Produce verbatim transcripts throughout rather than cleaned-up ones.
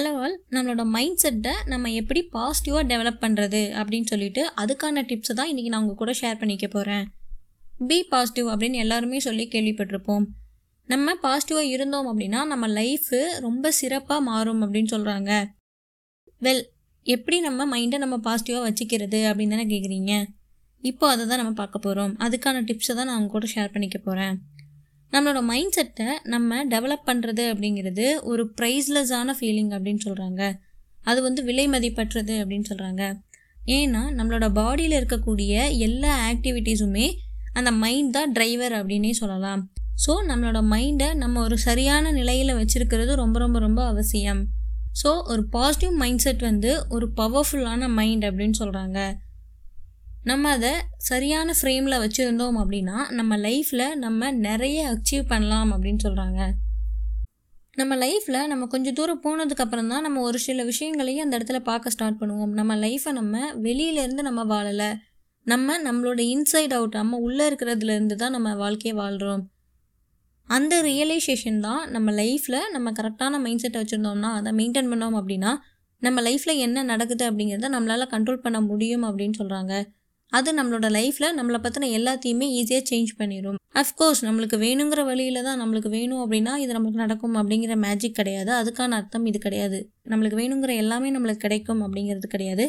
Hello all, நம்மளோட mind செட்டை நம்ம எப்படி பாசிட்டிவாக டெவலப் பண்ணுறது அப்படின்னு சொல்லிட்டு அதுக்கான டிப்ஸை தான் இன்றைக்கி நான் உங்கள் கூட ஷேர் பண்ணிக்க போகிறேன். பி பாசிட்டிவ் அப்படின்னு எல்லாருமே சொல்லி கேள்விப்பட்டிருப்போம். நம்ம பாசிட்டிவாக இருந்தோம் அப்படின்னா நம்ம லைஃபு ரொம்ப சிறப்பாக மாறும் அப்படின்னு சொல்கிறாங்க. வெல், எப்படி நம்ம மைண்டை நம்ம பாசிட்டிவாக வச்சுக்கிறது அப்படின்னு தானே கேட்குறீங்க. இப்போ அதை தான் நம்ம பார்க்க போகிறோம். அதுக்கான டிப்ஸை தான் நான் உங்கள் கூட ஷேர் பண்ணிக்க போகிறேன். நம்மளோட மைண்ட் செட்டை நம்ம டெவலப் பண்ணுறது அப்படிங்கிறது ஒரு ப்ரைஸ்லெஸ்ஸான ஃபீலிங் அப்படின்னு சொல்கிறாங்க. அது வந்து விலை மதிப்பற்றது அப்படின்னு சொல்கிறாங்க. ஏன்னா நம்மளோட பாடியில் இருக்கக்கூடிய எல்லா ஆக்டிவிட்டீஸுமே அந்த மைண்ட் தான் டிரைவர் அப்படின்னே சொல்லலாம். ஸோ நம்மளோட மைண்டை நம்ம ஒரு சரியான நிலையில் வச்சுருக்கிறது ரொம்ப ரொம்ப ரொம்ப அவசியம். ஸோ ஒரு பாசிட்டிவ் மைண்ட் செட் வந்து ஒரு பவர்ஃபுல்லான மைண்ட் அப்படின்னு சொல்கிறாங்க. நம்ம அதை சரியான ஃப்ரேமில் வச்சுருந்தோம் அப்படின்னா நம்ம லைஃப்பில் நம்ம நிறைய அச்சீவ் பண்ணலாம் அப்படின்னு சொல்கிறாங்க. நம்ம லைஃப்பில் நம்ம கொஞ்சம் தூரம் போனதுக்கப்புறம் தான் நம்ம ஒரு சில விஷயங்களையும் அந்த இடத்துல பார்க்க ஸ்டார்ட் பண்ணுவோம். நம்ம லைஃப்பை நம்ம வெளியிலேருந்து நம்ம வாழலை, நம்ம நம்மளோட இன்சைட் அவுட், நம்ம உள்ளே இருக்கிறதுலேருந்து தான் நம்ம வாழ்க்கையை வாழ்கிறோம். அந்த ரியலைசேஷன் தான் நம்ம லைஃப்பில் நம்ம கரெக்டான மைண்ட் செட்டை வச்சுருந்தோம்னா, அதை மெயின்டைன் பண்ணோம் அப்படின்னா நம்ம லைஃப்பில் என்ன நடக்குது அப்படிங்கிறத நம்மளால் கண்ட்ரோல் பண்ண முடியும் அப்படின்னு சொல்கிறாங்க. அது நம்மளோட லைஃப்பில் நம்மளை பற்றின எல்லாத்தையுமே ஈஸியாக சேஞ்ச் பண்ணிடும். அஃப்கோர்ஸ் நம்மளுக்கு வேணுங்கிற வழியில் தான், நம்மளுக்கு வேணும் அப்படின்னா இது நம்மளுக்கு நடக்கும் அப்படிங்கிற மேஜிக் கிடையாது. அதுக்கான அர்த்தம் இது கிடையாது. நம்மளுக்கு வேணுங்கிற எல்லாமே நம்மளுக்கு கிடைக்கும் அப்படிங்கிறது கிடையாது.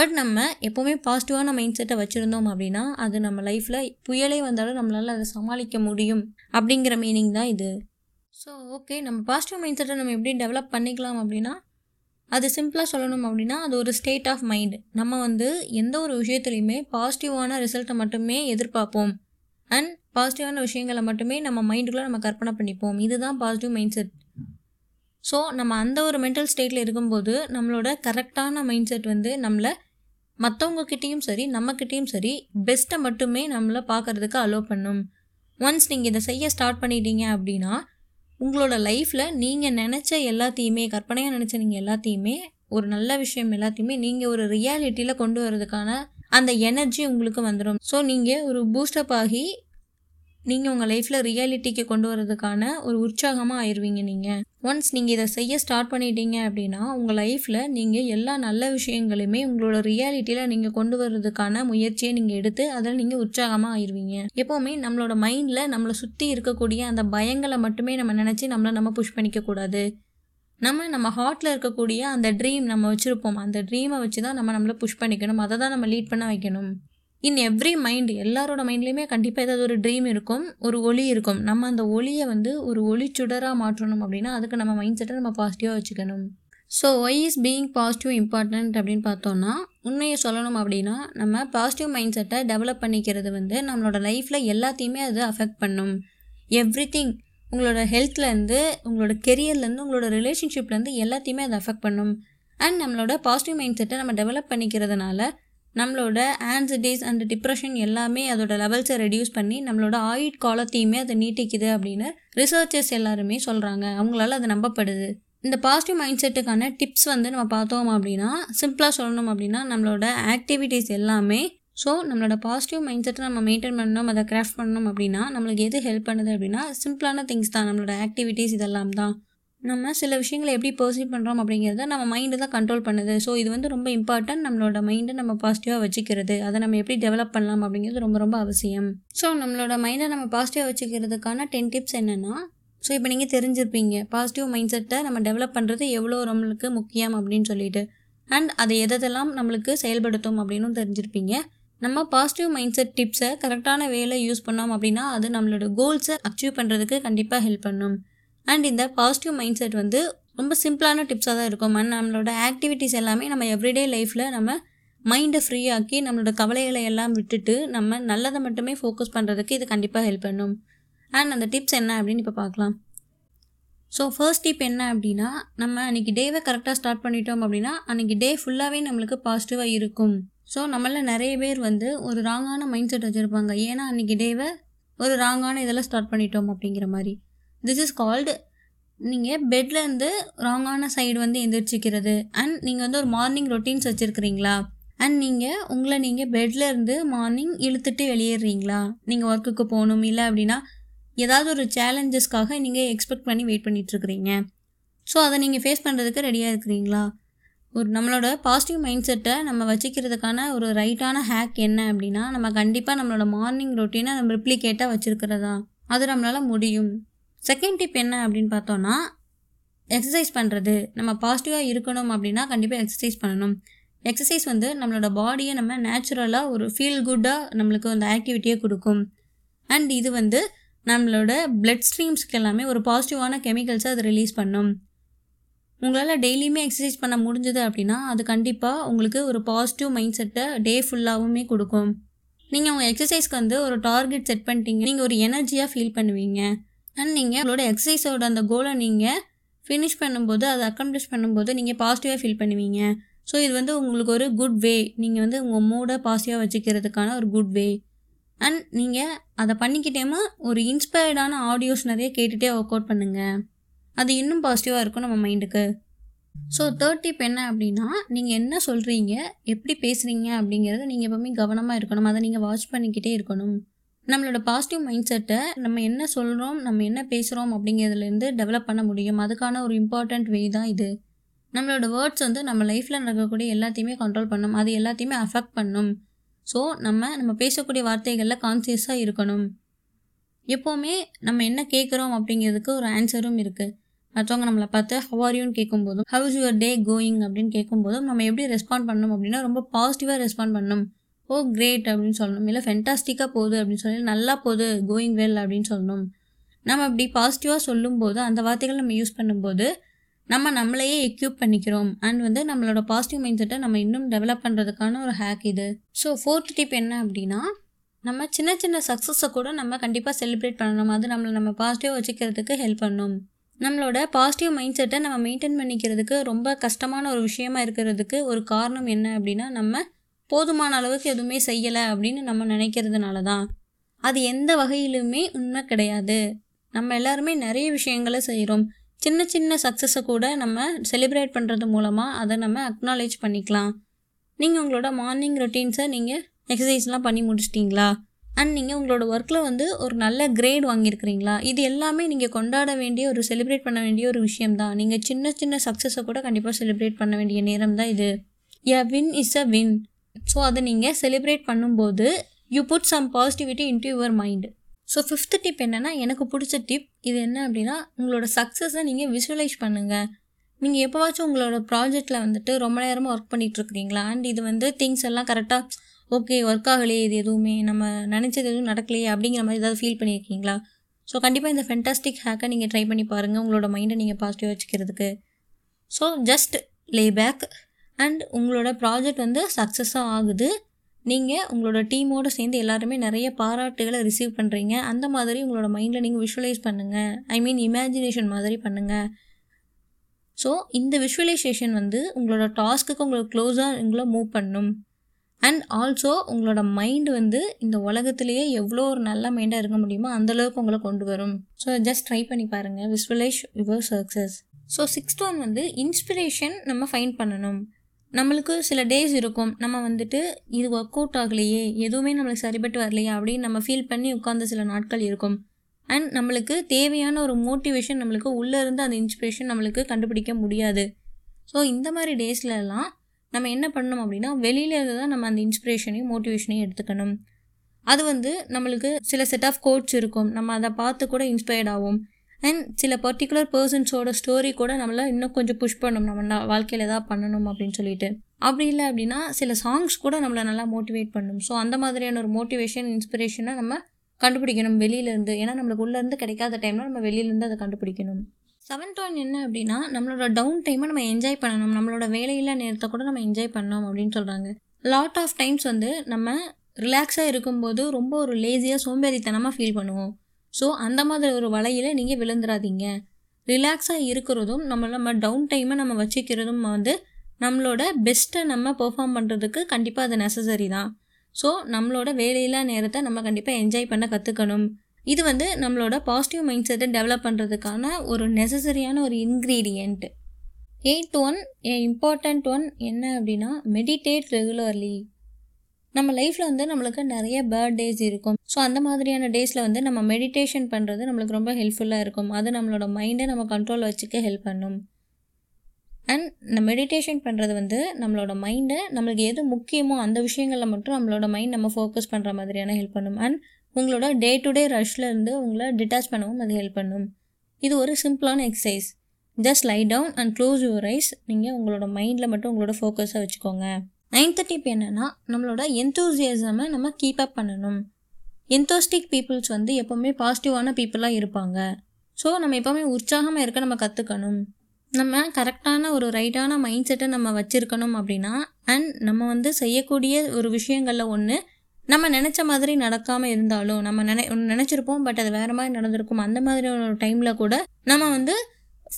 பட் நம்ம எப்போவுமே பாசிட்டிவான மைண்ட் செட்டை வச்சுருந்தோம் அப்படின்னா அது நம்ம லைஃப்பில் புயலே வந்தாலும் நம்மளால் அதை சமாளிக்க முடியும் அப்படிங்கிற மீனிங் தான் இது. ஸோ ஓகே, நம்ம பாசிட்டிவ் மைண்ட் செட்டை நம்ம எப்படி டெவலப் பண்ணிக்கலாம் அப்படின்னா, அது சிம்பிளாக சொல்லணும் அப்படின்னா அது ஒரு ஸ்டேட் ஆஃப் மைண்ட். நம்ம வந்து எந்த ஒரு விஷயத்துலையுமே பாசிட்டிவான ரிசல்ட்டை மட்டுமே எதிர்பார்ப்போம் அண்ட் பாசிட்டிவான விஷயங்களை மட்டுமே நம்ம மைண்டுக்குள்ளே நம்ம கற்பனை பண்ணிப்போம். இதுதான் பாசிட்டிவ் மைண்ட் செட். ஸோ நம்ம அந்த ஒரு மென்டல் ஸ்டேட்டில் இருக்கும்போது நம்மளோட கரெக்டான மைண்ட் செட் வந்து நம்மளை மற்றவங்கக்கிட்டேயும் சரி நம்மக்கிட்டேயும் சரி பெஸ்ட்டை மட்டுமே நம்மளை பார்க்குறதுக்கு அலோவ் பண்ணும். ஒன்ஸ் நீங்கள் இதை செய்ய ஸ்டார்ட் பண்ணிட்டீங்க அப்படின்னா உங்களோட லைஃப்பில் நீங்கள் நினச்ச எல்லாத்தையுமே, கற்பனையாக நினச்ச நீங்கள் எல்லாத்தையுமே, ஒரு நல்ல விஷயம் எல்லாத்தையுமே நீங்கள் ஒரு ரியாலிட்டியில் கொண்டு வர்றதுக்கான அந்த எனர்ஜி உங்களுக்கு வந்துடும். ஸோ நீங்கள் ஒரு பூஸ்டப் ஆகி நீங்கள் உங்கள் லைஃப்பில் ரியாலிட்டிக்கு கொண்டு வர்றதுக்கான ஒரு உற்சாகமாக ஆயிடுவீங்க. நீங்கள் ஒன்ஸ் நீங்கள் இதை செய்ய ஸ்டார்ட் பண்ணிட்டீங்க அப்படின்னா உங்கள் லைஃப்பில் நீங்கள் எல்லா நல்ல விஷயங்களையுமே உங்களோட ரியாலிட்டியில் நீங்கள் கொண்டு வர்றதுக்கான முயற்சியை நீங்கள் எடுத்து அதில் நீங்கள் உற்சாகமாக ஆயிடுவீங்க. எப்போவுமே நம்மளோட மைண்டில் நம்மளை சுற்றி இருக்கக்கூடிய அந்த பயங்களை மட்டுமே நம்ம நினச்சி நம்மளை நம்ம புஷ் பண்ணிக்கக்கூடாது. நம்ம நம்ம ஹார்ட்டில் இருக்கக்கூடிய அந்த ட்ரீம் நம்ம வச்சுருப்போம், அந்த ட்ரீமை வச்சு தான் நம்ம நம்மளை புஷ் பண்ணிக்கணும். அதை தான் நம்ம லீட் பண்ண வைக்கணும். இன் எவ்ரி மைண்ட், எல்லாரோட மைண்ட்லேயுமே கண்டிப்பாக ஏதாவது ஒரு ட்ரீம் இருக்கும், ஒரு ஒளி இருக்கும். நம்ம அந்த ஒளியை வந்து ஒரு ஒளி சுடராக மாற்றணும் அப்படின்னா அதுக்கு நம்ம மைண்ட் செட்டை நம்ம பாசிட்டிவாக வச்சுக்கணும். So why is being positive important அப்படின்னு பார்த்தோன்னா, உண்மையை சொல்லணும் அப்படின்னா நம்ம பாசிட்டிவ் மைண்ட் செட்டை டெவலப் பண்ணிக்கிறது வந்து நம்மளோட லைஃப்பில் எல்லாத்தையுமே அது அஃபெக்ட் பண்ணும். எவ்ரி திங், உங்களோட ஹெல்த்லேருந்து, உங்களோட கெரியர்லேருந்து, உங்களோட ரிலேஷன்ஷிப்லேருந்து எல்லாத்தையுமே அது அஃபெக்ட் பண்ணும். அண்ட் நம்மளோட பாசிட்டிவ் மைண்ட் செட்டை நம்ம டெவலப் பண்ணிக்கிறதுனால நம்மளோட ஆன்சைட்டிஸ் அண்ட் டிப்ரெஷன் எல்லாமே அதோட லெவல்ஸை ரெடியூஸ் பண்ணி நம்மளோட ஆயுட் காலத்தையுமே அதை நீட்டிக்குது அப்படின்னு ரிசர்ச்சர்ஸ் எல்லாருமே சொல்கிறாங்க. அவங்களால அது நம்பப்படுது. இந்த பாசிட்டிவ் மைண்ட் செட்டுக்கான டிப்ஸ் வந்து நம்ம பார்த்தோம் அப்படின்னா, சிம்பிளாக சொல்லணும் அப்படின்னா நம்மளோட ஆக்டிவிட்டீஸ் எல்லாமே. ஸோ நம்மளோட பாசிட்டிவ் மைண்ட் செட்டை நம்ம மெயின்டைன் பண்ணணும், அதை கிராஃப்ட் பண்ணணும் அப்படின்னா நம்மளுக்கு எது ஹெல்ப் பண்ணுது அப்படின்னா சிம்பிளான திங்ஸ் தான். நம்மளோட ஆக்டிவிட்டீஸ் இதெல்லாம் தான். நம்ம சில விஷயங்களை எப்படி பர்சீவ் பண்ணுறோம் அப்படிங்கிறத நம்ம மைண்டு தான் கண்ட்ரோல் பண்ணுது. ஸோ இது வந்து ரொம்ப இம்பார்ட்டன்ட். நம்மளோட மைண்டை நம்ம பாசிட்டிவாக வச்சுக்கிறது, அதை நம்ம எப்படி டெவலப் பண்ணலாம் அப்படிங்கிறது ரொம்ப ரொம்ப அவசியம். ஸோ நம்மளோட மைண்டை நம்ம பாசிட்டிவாக வச்சுக்கிறதுக்கான டென் டிப்ஸ் என்னென்னா, ஸோ இப்போ நீங்கள் தெரிஞ்சிருப்பீங்க பாசிட்டிவ் மைண்ட் செட்டை நம்ம டெவலப் பண்ணுறது எவ்வளோ நம்மளுக்கு முக்கியம் அப்படின்னு சொல்லிட்டு, அண்ட் அதை எதெல்லாம் நம்மளுக்கு செயல்படுத்தும் அப்படின்னு தெரிஞ்சிருப்பீங்க. நம்ம பாசிட்டிவ் மைண்ட் செட் டிப்ஸை கரெக்டான வேலை யூஸ் பண்ணோம் அப்படின்னா அது நம்மளோட கோல்ஸை அச்சீவ் பண்ணுறதுக்கு கண்டிப்பாக ஹெல்ப் பண்ணும். அண்ட் இந்த பாசிட்டிவ் மைண்ட் செட் வந்து ரொம்ப சிம்பிளான டிப்ஸாக தான் இருக்கும். அண்ட் நம்மளோட ஆக்டிவிட்டீஸ் எல்லாமே நம்ம எவ்ரிடே லைஃப்பில் நம்ம மைண்டை ஃப்ரீயாக்கி நம்மளோட கவலைகளை எல்லாம் விட்டுட்டு நம்ம நல்லதை மட்டுமே ஃபோக்கஸ் பண்ணுறதுக்கு இது கண்டிப்பாக ஹெல்ப் பண்ணும். அண்ட் அந்த டிப்ஸ் என்ன அப்படின்னு இப்போ பார்க்கலாம். ஸோ ஃபர்ஸ்ட் டிப் என்ன அப்படின்னா, நம்ம அன்றைக்கி டேவை கரெக்டாக ஸ்டார்ட் பண்ணிட்டோம் அப்படின்னா அன்றைக்கி டே ஃபுல்லாகவே நம்மளுக்கு பாசிட்டிவாக இருக்கும். ஸோ நம்மள நிறைய பேர் வந்து ஒரு ராங்கான மைண்ட் செட் வச்சுருப்பாங்க. ஏன்னா அன்றைக்கி டேவை ஒரு ராங்கான இதெல்லாம் ஸ்டார்ட் பண்ணிட்டோம் அப்படிங்கிற மாதிரி. திஸ் இஸ் கால்டு நீங்கள் பெட்லேருந்து ராங்கான சைடு வந்து எந்திரிச்சிக்கிறது. அண்ட் நீங்கள் வந்து ஒரு மார்னிங் ரொட்டீன்ஸ் வச்சுருக்கிறீங்களா, அண்ட் நீங்கள் உங்களை நீங்கள் பெட்லேருந்து மார்னிங் இழுத்துட்டு வெளியேறீங்களா, நீங்கள் ஒர்க்குக்கு போகணும் இல்லை அப்படின்னா ஏதாவது ஒரு சேலஞ்சஸ்க்காக நீங்கள் எக்ஸ்பெக்ட் பண்ணி வெயிட் பண்ணிகிட்ருக்கிறீங்க. ஸோ அதை நீங்கள் ஃபேஸ் பண்ணுறதுக்கு ரெடியாக இருக்கிறீங்களா? ஒரு நம்மளோட பாசிட்டிவ் மைண்ட் செட்டை நம்ம வச்சுக்கிறதுக்கான ஒரு ரைட்டான ஹேக் என்ன அப்படின்னா, நம்ம கண்டிப்பாக நம்மளோட மார்னிங் ரொட்டீனை நம்ம ரிப்ளிகேட்டாக வச்சுருக்கிறதா, அது நம்மளால் முடியும். செகண்ட் டிப் என்ன அப்படின்னு பார்த்தோன்னா, எக்ஸசைஸ் பண்ணுறது. நம்ம பாசிட்டிவாக இருக்கணும் அப்படின்னா கண்டிப்பாக எக்ஸசைஸ் பண்ணணும். எக்ஸசைஸ் வந்து நம்மளோட பாடியை நம்ம நேச்சுரலாக ஒரு ஃபீல் குட்டாக நம்மளுக்கு அந்த ஆக்டிவிட்டியை கொடுக்கும். அண்ட் இது வந்து நம்மளோட பிளட் ஸ்ட்ரீம்ஸ்க்கு எல்லாமே ஒரு பாசிட்டிவான கெமிக்கல்ஸை அது ரிலீஸ் பண்ணும். உங்களால் டெய்லியுமே எக்ஸசைஸ் பண்ண முடிஞ்சது அப்படின்னா அது கண்டிப்பாக உங்களுக்கு ஒரு பாசிட்டிவ் மைண்ட் செட்டை டே ஃபுல்லாகவுமே கொடுக்கும். நீங்கள் உங்கள் எக்ஸசைஸ்க்கு வந்து ஒரு டார்கெட் செட் பண்ணிட்டீங்க, நீங்கள் ஒரு எனர்ஜியாக ஃபீல் பண்ணுவீங்க. அண்ட் நீங்கள் உங்களோட எக்ஸசைஸோட அந்த கோலை நீங்கள் ஃபினிஷ் பண்ணும்போது, அதை அக்கம்ப்ளிஷ் பண்ணும்போது நீங்கள் பாசிட்டிவாக ஃபீல் பண்ணுவீங்க. ஸோ இது வந்து உங்களுக்கு ஒரு குட் வே, நீங்கள் வந்து உங்கள் மூடை பாசிட்டிவாக வச்சுக்கிறதுக்கான ஒரு குட் வே. அண்ட் நீங்கள் அதை பண்ணிக்கிட்டேமா ஒரு இன்ஸ்பயர்டான ஆடியோஸ் நிறைய கேட்டுகிட்டே ஒர்க் அவுட் பண்ணுங்கள். அது இன்னும் பாசிட்டிவாக இருக்கும் நம்ம மைண்டுக்கு. ஸோ தேர்ட் டிப் என்ன அப்படின்னா, நீங்கள் என்ன சொல்கிறீங்க, எப்படி பேசுகிறீங்க அப்படிங்கிறத நீங்கள் எப்போவுமே கவனமாக இருக்கணும். அதை நீங்கள் வாட்ச் பண்ணிக்கிட்டே இருக்கணும். நம்மளோட பாசிட்டிவ் மைண்ட் செட்டை நம்ம என்ன சொல்கிறோம், நம்ம என்ன பேசுகிறோம் அப்படிங்கிறதுலேருந்து டெவலப் பண்ண முடியும். அதுக்கான ஒரு இம்பார்ட்டண்ட் வே தான் இது. நம்மளோட வேர்ட்ஸ் வந்து நம்ம லைஃப்பில் நடக்கக்கூடிய எல்லாத்தையுமே கண்ட்ரோல் பண்ணும், அது எல்லாத்தையுமே அஃபெக்ட் பண்ணும். ஸோ நம்ம நம்ம பேசக்கூடிய வார்த்தைகளில் கான்சியஸாக இருக்கணும். எப்போவுமே நம்ம என்ன கேட்குறோம் அப்படிங்கிறதுக்கு ஒரு ஆன்சரும் இருக்குது. மற்றவங்க நம்மளை பார்த்து ஹவ் ஆர் யூன்னு கேட்கும்போதும், how is your day going அப்படின்னு கேட்கும்போதும் நம்ம எப்படி ரெஸ்பாண்ட் பண்ணணும் அப்படின்னா, ரொம்ப பாசிட்டிவாக ரெஸ்பாண்ட் பண்ணணும். ஓ கிரேட் அப்படின்னு சொல்லணும். இல்லை ஃபென்டாஸ்டிக்காக போகுது அப்படின்னு சொல்லி, நல்லா போகுது, கோயிங் வெல் அப்படின்னு சொல்லணும். நம்ம அப்படி பாசிட்டிவாக சொல்லும்போது, அந்த வார்த்தைகள் நம்ம யூஸ் பண்ணும்போது நம்ம நம்மளையே எக்யூப் பண்ணிக்கிறோம். அண்ட் வந்து நம்மளோட பாசிட்டிவ் மைண்ட் செட்டை நம்ம இன்னும் டெவலப் பண்ணுறதுக்கான ஒரு ஹேக் இது. ஸோ ஃபோர்த் டிப் என்ன அப்படின்னா, நம்ம சின்ன சின்ன சக்ஸஸை கூட நம்ம கண்டிப்பாக செலிப்ரேட் பண்ணணும். அது நம்மளை நம்ம பாசிட்டிவாக வச்சுக்கிறதுக்கு ஹெல்ப் பண்ணணும். நம்மளோட பாசிட்டிவ் மைண்ட் செட்டை நம்ம மெயின்டைன் பண்ணிக்கிறதுக்கு ரொம்ப கஷ்டமான ஒரு விஷயமா இருக்கிறதுக்கு ஒரு காரணம் என்ன அப்படின்னா, நம்ம போதுமான அளவுக்கு எதுவுமே செய்யலை அப்படின்னு நம்ம நினைக்கிறதுனால தான். அது எந்த வகையிலுமே உண்மை கிடையாது. நம்ம எல்லாருமே நிறைய விஷயங்களை செய்கிறோம். சின்ன சின்ன சக்ஸஸை கூட நம்ம செலிப்ரேட் பண்ணுறது மூலமாக அதை நம்ம அக்னாலேஜ் பண்ணிக்கலாம். நீங்கள் உங்களோட மார்னிங் ரொட்டீன்ஸை நீங்கள் எக்ஸசைஸ்லாம் பண்ணி முடிச்சிட்டிங்களா? அண்ட் நீங்கள் உங்களோட ஒர்க்கில் வந்து ஒரு நல்ல கிரேட் வாங்கியிருக்கிறீங்களா? இது எல்லாமே நீங்கள் கொண்டாட வேண்டிய ஒரு செலிப்ரேட் பண்ண வேண்டிய ஒரு விஷயம்தான். நீங்கள் சின்ன சின்ன சக்ஸஸை கூட கண்டிப்பாக செலிப்ரேட் பண்ண வேண்டிய நேரம் தான் இது. A win is a win. So அதை நீங்கள் செலிப்ரேட் பண்ணும்போது you put some positivity into your mind. So fifth tip என்னென்னா, எனக்கு பிடிச்ச டிப் இது என்ன அப்படின்னா, உங்களோட சக்ஸஸை நீங்கள் விசுவலைஸ் பண்ணுங்கள். நீங்கள் எப்போவாச்சும் உங்களோட ப்ராஜெக்டில் வந்துட்டு ரொம்ப நேரமாக ஒர்க் பண்ணிகிட்ருக்கிறீங்களா? அண்ட் இது வந்து திங்ஸ் எல்லாம் கரெக்டாக ஓகே ஒர்க் ஆகலையே, இது எதுவுமே நம்ம நினச்சது எதுவும் நடக்கலையே அப்படிங்கிற மாதிரி ஏதாவது ஃபீல் பண்ணியிருக்கீங்களா? ஸோ கண்டிப்பாக இந்த ஃபென்டாஸ்டிக் ஹேக்கை நீங்கள் ட்ரை பண்ணி பாருங்கள் உங்களோட மைண்டை நீங்கள் பாசிட்டிவாக வச்சுக்கிறதுக்கு. So just lay back and உங்களோட ப்ராஜெக்ட் வந்து சக்ஸஸாக ஆகுது. நீங்கள் உங்களோட டீமோடு சேர்ந்து எல்லாருமே நிறைய பாராட்டுகளை ரிசீவ் பண்ணுறீங்க. அந்த மாதிரி உங்களோட மைண்டில் நீங்கள் விஷுவலைஸ் பண்ணுங்கள். ஐ மீன் இமேஜினேஷன் மாதிரி பண்ணுங்கள். ஸோ இந்த விஷுவலைசேஷன் வந்து உங்களோட டாஸ்க்குக்கு உங்களை க்ளோஸாக உங்களை மூவ் பண்ணும். அண்ட் ஆல்சோ உங்களோட மைண்டு வந்து இந்த உலகத்துலேயே எவ்வளோ ஒரு நல்ல மைண்டாக இருக்க முடியுமோ அந்தளவுக்கு உங்களை கொண்டு வரும். ஸோ ஜஸ்ட் ட்ரை பண்ணி பாருங்கள், visualise your success. So sixth one வந்து இன்ஸ்பிரேஷன் நம்ம ஃபைண்ட் பண்ணணும். நம்மளுக்கு சில டேஸ் இருக்கும், நம்ம வந்துட்டு இது ஒர்க் அவுட் ஆகலையே, எதுவுமே நம்மளுக்கு சரிப்பட்டு வரலையே அப்படின்னு நம்ம ஃபீல் பண்ணி உட்கார்ந்த சில நாட்கள் இருக்கும். அண்ட் நம்மளுக்கு தேவையான ஒரு மோட்டிவேஷன் நம்மளுக்கு உள்ளேருந்து அந்த இன்ஸ்பிரேஷன் நம்மளுக்கு கண்டுபிடிக்க முடியாது. ஸோ இந்த மாதிரி டேஸ்லலாம் நம்ம என்ன பண்ணணும் அப்படின்னா, வெளியிலேருந்து தான் நம்ம அந்த இன்ஸ்பிரேஷனையும் மோட்டிவேஷனையும் எடுத்துக்கணும். அது வந்து நம்மளுக்கு சில செட் ஆஃப் கோட்ஸ் இருக்கும், நம்ம அதை பார்த்து கூட இன்ஸ்பயர்ட் ஆகும். அண்ட் சில பர்டிகுலர் பர்சன்ஸோட ஸ்டோரி கூட நம்மளை இன்னும் கொஞ்சம் புஷ் பண்ணணும், நம்ம வாழ்க்கையில் எதாவது பண்ணணும் அப்படின்னு சொல்லிட்டு. அப்படி இல்லை அப்படின்னா சில சாங்ஸ் கூட நம்மளை நல்லா மோட்டிவேட் பண்ணும். ஸோ அந்த மாதிரியான ஒரு மோட்டிவேஷன் இன்ஸ்பிரேஷனாக நம்ம கண்டுபிடிக்கணும் வெளியிலேருந்து. ஏன்னா நம்மளுக்கு உள்ளேருந்து கிடைக்காத டைமில் நம்ம வெளியிலேருந்து அதை கண்டுபிடிக்கணும். செவன்த் ஒன் என்ன அப்படின்னா, நம்மளோட டவுன் டைமை நம்ம என்ஜாய் பண்ணணும். நம்மளோட வேலையில்லா நேரத்தை கூட நம்ம என்ஜாய் பண்ணோம் அப்படின்னு சொல்கிறாங்க. லாட் ஆஃப் டைம்ஸ் வந்து நம்ம ரிலாக்ஸாக இருக்கும்போது ரொம்ப ஒரு லேசியாக சோம்பேறித்தனமாக ஃபீல் பண்ணுவோம். ஸோ அந்த மாதிரி ஒரு வலையில் நீங்கள் விழுந்துடாதீங்க. ரிலாக்ஸாக இருக்கிறதும் நம்ம நம்ம டவுன் டைமை நம்ம வச்சுக்கிறதும் வந்து நம்மளோட பெஸ்ட்டை நம்ம பெர்ஃபார்ம் பண்ணுறதுக்கு கண்டிப்பாக அது நெசசரி தான். ஸோ நம்மளோட வேலையில்லா நேரத்தை நம்ம கண்டிப்பாக என்ஜாய் பண்ண கற்றுக்கணும். இது வந்து நம்மளோட பாசிட்டிவ் மைண்ட் செட்டை டெவலப் பண்ணுறதுக்கான ஒரு நெசசரியான ஒரு ingredient. Eight one important one என்ன அப்படின்னா, மெடிடேட் ரெகுலர்லி. நம்ம லைஃப்பில் வந்து நம்மளுக்கு நிறைய பேட் டேஸ் இருக்கும். ஸோ அந்த மாதிரியான டேஸில் வந்து நம்ம மெடிடேஷன் பண்ணுறது நம்மளுக்கு ரொம்ப ஹெல்ப்ஃபுல்லாக இருக்கும். அது நம்மளோட மைண்டை நம்ம கண்ட்ரோல் வச்சுக்க ஹெல்ப் பண்ணும். அண்ட் இந்த மெடிடேஷன் பண்ணுறது வந்து நம்மளோட மைண்டை நம்மளுக்கு எது முக்கியமோ அந்த விஷயங்களில் மட்டும் நம்மளோட மைண்ட் நம்ம ஃபோக்கஸ் பண்ணுற மாதிரியான ஹெல்ப் பண்ணும். அண்ட் உங்களோட டே டு டே ரஷ்லேருந்து உங்களை டிட்டாச் பண்ணவும் அது ஹெல்ப் பண்ணும். இது ஒரு சிம்பிளான exercise. Just lie down and close your eyes. நீங்கள் உங்களோட மைண்டில் மட்டும் உங்களோட ஃபோக்கஸாக வச்சுக்கோங்க. நைன்த் டிப் என்னென்னா, நம்மளோட எந்தூசியாசமை நம்ம கீப் அப் பண்ணணும். எந்தூசியாஸ்டிக் பீப்புள்ஸ் வந்து எப்போவுமே பாசிட்டிவான பீப்புளாக இருப்பாங்க. ஸோ நம்ம எப்போவுமே உற்சாகமாக இருக்க நம்ம கற்றுக்கணும். நம்ம கரெக்டான ஒரு ரைட்டான மைண்ட் செட்டை நம்ம வச்சுருக்கணும் அப்படின்னா. அண்ட் நம்ம வந்து செய்யக்கூடிய ஒரு விஷயங்களில் ஒன்று நம்ம நினச்ச மாதிரி நடக்காமல் இருந்தாலும், நம்ம நினை ஒன்று நினச்சிருப்போம் பட் அது வேறு மாதிரி நடந்திருக்கும், அந்த மாதிரி ஒரு டைமில் கூட நம்ம வந்து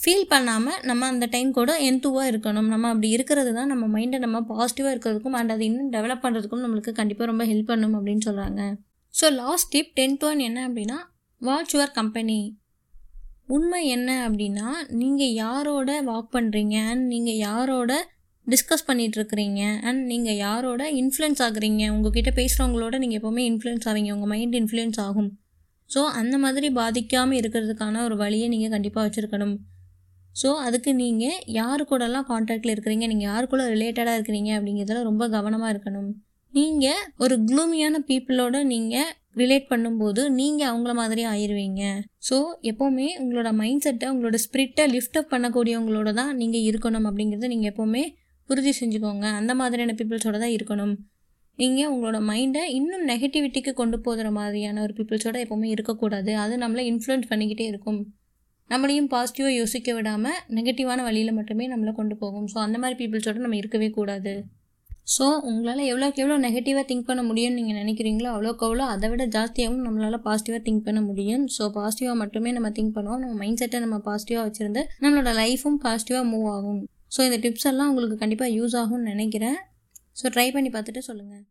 ஃபீல் பண்ணாமல் நம்ம அந்த டைம் கூட எந்தூவாக இருக்கணும். நம்ம அப்படி இருக்கிறது தான் நம்ம மைண்டை நம்ம பாசிட்டிவாக இருக்கிறதுக்கும் அண்ட் அது இன்னும் டெவலப் பண்ணுறதுக்கும் நம்மளுக்கு கண்டிப்பாக ரொம்ப ஹெல்ப் பண்ணும் அப்படின்னு சொல்கிறாங்க. So last tip tenth one என்ன அப்படின்னா, வாட்ச் யுவர் கம்பெனி. உண்மை என்ன அப்படின்னா, நீங்கள் யாரோட வாக் பண்ணுறீங்க அண்ட் நீங்கள் யாரோட டிஸ்கஸ் பண்ணிகிட்ருக்கிறீங்க அண்ட் நீங்கள் யாரோட இன்ஃப்ளூயன்ஸ் ஆகுறீங்க. உங்கள்கிட்ட பேசுகிறவங்களோட நீங்கள் எப்போவுமே இன்ஃப்ளூயன்ஸ் ஆவீங்க, உங்கள் மைண்ட் இன்ஃப்ளூயன்ஸ் ஆகும். ஸோ அந்த மாதிரி பாதிக்காமல் இருக்கிறதுக்கான ஒரு வழியை நீங்கள் கண்டிப்பாக வச்சுருக்கணும். ஸோ அதுக்கு நீங்கள் யாரு கூடலாம் கான்டாக்டில் இருக்கிறீங்க, நீங்கள் யாருக்குள்ள ரிலேட்டடாக இருக்கிறீங்க அப்படிங்கிறதுல ரொம்ப கவனமாக இருக்கணும். நீங்கள் ஒரு க்ளூமியான பீப்புளோட நீங்கள் ரிலேட் பண்ணும்போது நீங்கள் அவங்கள மாதிரி ஆயிடுவீங்க. ஸோ எப்போவுமே உங்களோட மைண்ட் செட்டை, உங்களோட ஸ்பிரிட்டை லிஃப்ட் அப் பண்ணக்கூடியவங்களோட தான் நீங்கள் இருக்கணும் அப்படிங்கிறத நீங்கள் எப்போவுமே உறுதி செஞ்சுக்கோங்க. அந்த மாதிரியான பீப்புள்ஸோடு தான் இருக்கணும். நீங்கள் உங்களோட மைண்டை இன்னும் நெகட்டிவிட்டிக்கு கொண்டு போகிற மாதிரியான ஒரு பீப்புள்ஸோடு எப்போவுமே இருக்கக்கூடாது. அது நம்மளை இன்ஃப்ளூயன்ஸ் பண்ணிக்கிட்டே இருக்கும். நம்மளையும் பாசிட்டிவாக யோசிக்க விடாமல் நெகட்டிவான வழியில் மட்டுமே நம்மளை கொண்டு போகும். ஸோ அந்த மாதிரி பீப்புள்ஸோடு நம்ம இருக்கவே கூடாது. ஸோ உங்களால் எவ்வளோக்கு எவ்வளோ நெகட்டிவாக திங்க் பண்ண முடியும்னு நீங்கள் நினைக்கிறீங்களோ அவ்வளோக்கு அவ்வளோ அதை விட ஜாஸ்தியாகவும் நம்மளால் பாசிட்டிவாக திங்க் பண்ண முடியும். ஸோ பாசிட்டிவாக மட்டுமே நம்ம திங்க் பண்ணுவோம். நம்ம மைண்ட் செட்டை நம்ம பாசிட்டிவாக வச்சுருந்து நம்மளோட லைஃபும் பாசிட்டிவாக மூவ் ஆகும். ஸோ இந்த டிப்ஸ் எல்லாம் உங்களுக்கு கண்டிப்பாக யூஸ் ஆகும்னு நினைக்கிறேன். ஸோ ட்ரை பண்ணி பார்த்துட்டு சொல்லுங்கள்.